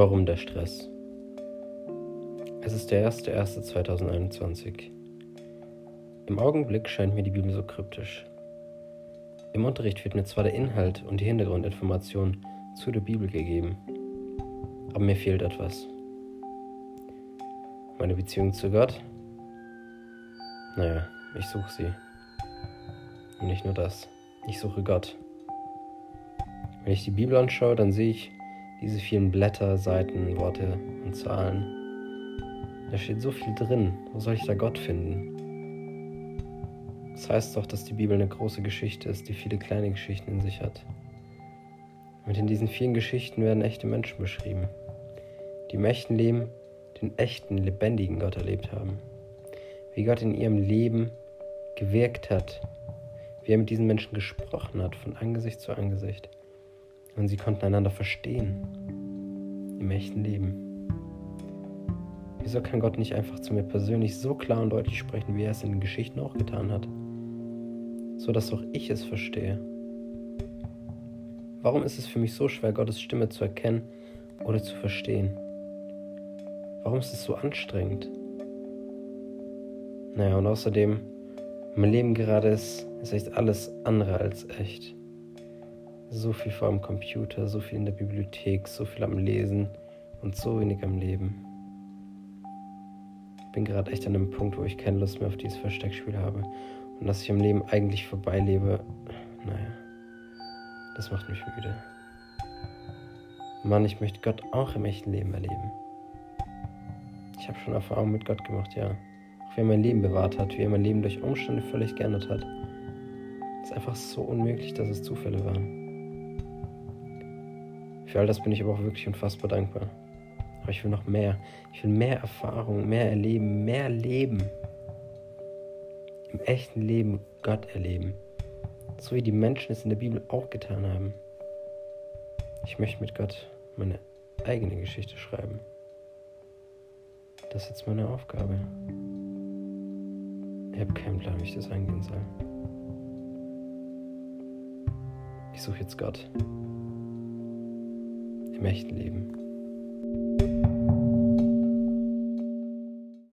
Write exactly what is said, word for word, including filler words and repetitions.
Warum der Stress? Es ist der erster Januar zweitausendeinundzwanzig. Im Augenblick scheint mir die Bibel so kryptisch. Im Unterricht wird mir zwar der Inhalt und die Hintergrundinformationen zu der Bibel gegeben, aber mir fehlt etwas. Meine Beziehung zu Gott? Naja, ich suche sie. Und nicht nur das, ich suche Gott. Wenn ich die Bibel anschaue, dann sehe ich diese vielen Blätter, Seiten, Worte und Zahlen. Da steht so viel drin. Wo soll ich da Gott finden? Das heißt doch, dass die Bibel eine große Geschichte ist, die viele kleine Geschichten in sich hat. Und in diesen vielen Geschichten werden echte Menschen beschrieben, die im echten Leben den echten, lebendigen Gott erlebt haben. Wie Gott in ihrem Leben gewirkt hat, wie er mit diesen Menschen gesprochen hat, von Angesicht zu Angesicht. Und sie konnten einander verstehen, im echten Leben. Wieso kann Gott nicht einfach zu mir persönlich so klar und deutlich sprechen, wie er es in den Geschichten auch getan hat? So dass auch ich es verstehe. Warum ist es für mich so schwer, Gottes Stimme zu erkennen oder zu verstehen? Warum ist es so anstrengend? Naja, und außerdem, mein Leben gerade ist, ist echt alles andere als echt. So viel vor am Computer, so viel in der Bibliothek, so viel am Lesen und so wenig am Leben. Ich bin gerade echt an einem Punkt, wo ich keine Lust mehr auf dieses Versteckspiel habe und dass ich am Leben eigentlich vorbeilebe, naja, das macht mich müde. Mann, ich möchte Gott auch im echten Leben erleben. Ich habe schon Erfahrungen mit Gott gemacht, ja. Auch wie er mein Leben bewahrt hat, wie er mein Leben durch Umstände völlig geändert hat. Es ist einfach so unmöglich, dass es Zufälle waren. Für all das bin ich aber auch wirklich unfassbar dankbar. Aber ich will noch mehr. Ich will mehr Erfahrung, mehr erleben, mehr Leben. Im echten Leben Gott erleben. So wie die Menschen es in der Bibel auch getan haben. Ich möchte mit Gott meine eigene Geschichte schreiben. Das ist jetzt meine Aufgabe. Ich habe keinen Plan, wie ich das angehen soll. Ich suche jetzt Gott. Im echten Leben.